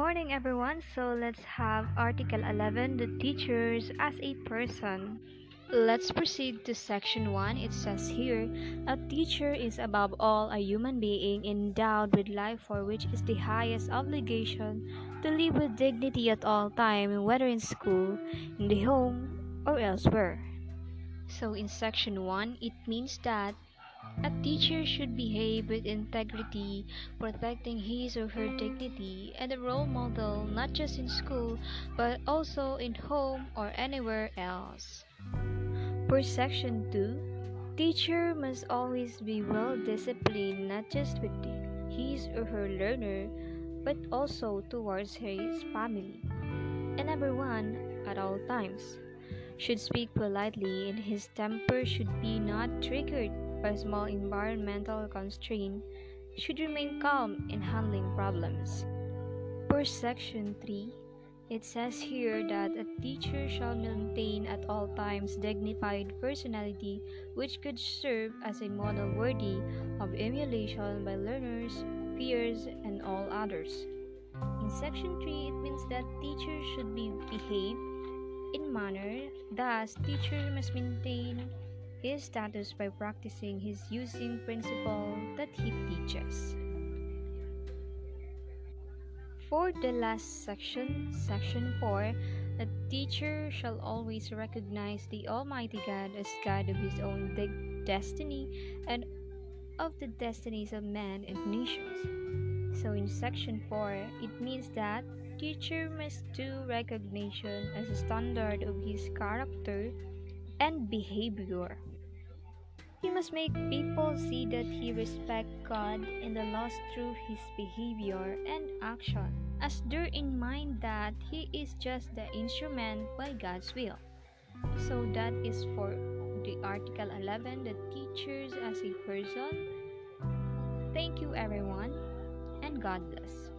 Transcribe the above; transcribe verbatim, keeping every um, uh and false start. morning, everyone. So let's have Article eleven, the teachers as a person. Let's proceed to Section one. It says here, a teacher is above all a human being endowed with life, for which is the highest obligation to live with dignity at all time, whether in school, in the home, or elsewhere. So in Section one, it means that a teacher should behave with integrity, protecting his or her dignity, and a role model not just in school, but also in home or anywhere else. For Section two, teacher must always be well-disciplined, not just with his or her learner, but also towards his family. And everyone, at all times, should speak politely, and his temper should be not triggered by small environmental constraints, should remain calm in handling problems. For Section three, it says here that a teacher shall maintain at all times dignified personality, which could serve as a model worthy of emulation by learners, peers, and all others. In Section three, it means that teachers should be behave in manner. Thus, teacher must maintain his status by practicing his using principle that he teaches. For the last section, Section four, the teacher shall always recognize the Almighty God as God of his own de- destiny and of the destinies of men and nations. So in Section four, it means that teacher must do recognition as a standard of his character and behavior. He must make people see that he respects God and the laws through his behavior and action, as bear in mind that he is just the instrument by God's will. So that is for the Article eleven, the teachers as a person. Thank you, everyone, and God bless.